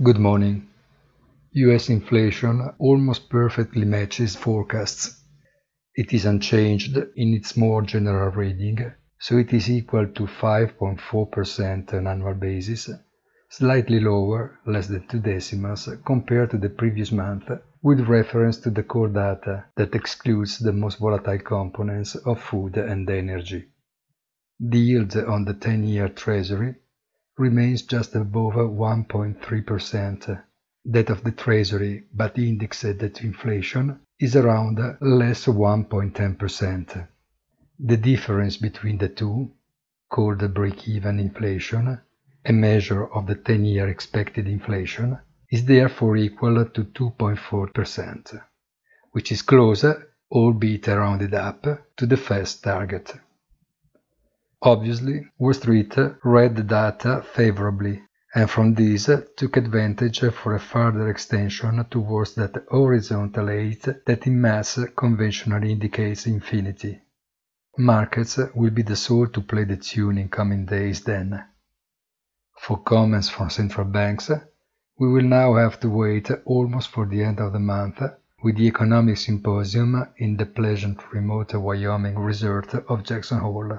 Good morning. US inflation almost perfectly matches forecasts. It is unchanged in its more general reading, so it is equal to 5.4% on annual basis, slightly lower, less than 2 decimals, compared to the previous month, with reference to the core data that excludes the most volatile components of food and energy. The yield on the 10-year Treasury remains just above 1.3%. That of the Treasury, but indexed at inflation, is around less 1.10%. The difference between the two, called break-even inflation, a measure of the 10-year expected inflation, is therefore equal to 2.4%, which is closer, albeit rounded up, to the Fed's target. Obviously, Wall Street read the data favorably, and from this took advantage for a further extension towards that horizontal eight that in math conventionally indicates infinity. Markets will be the soul to play the tune in coming days then. For comments from central banks, we will now have to wait almost for the end of the month with the economic symposium in the pleasant remote Wyoming resort of Jackson Hole.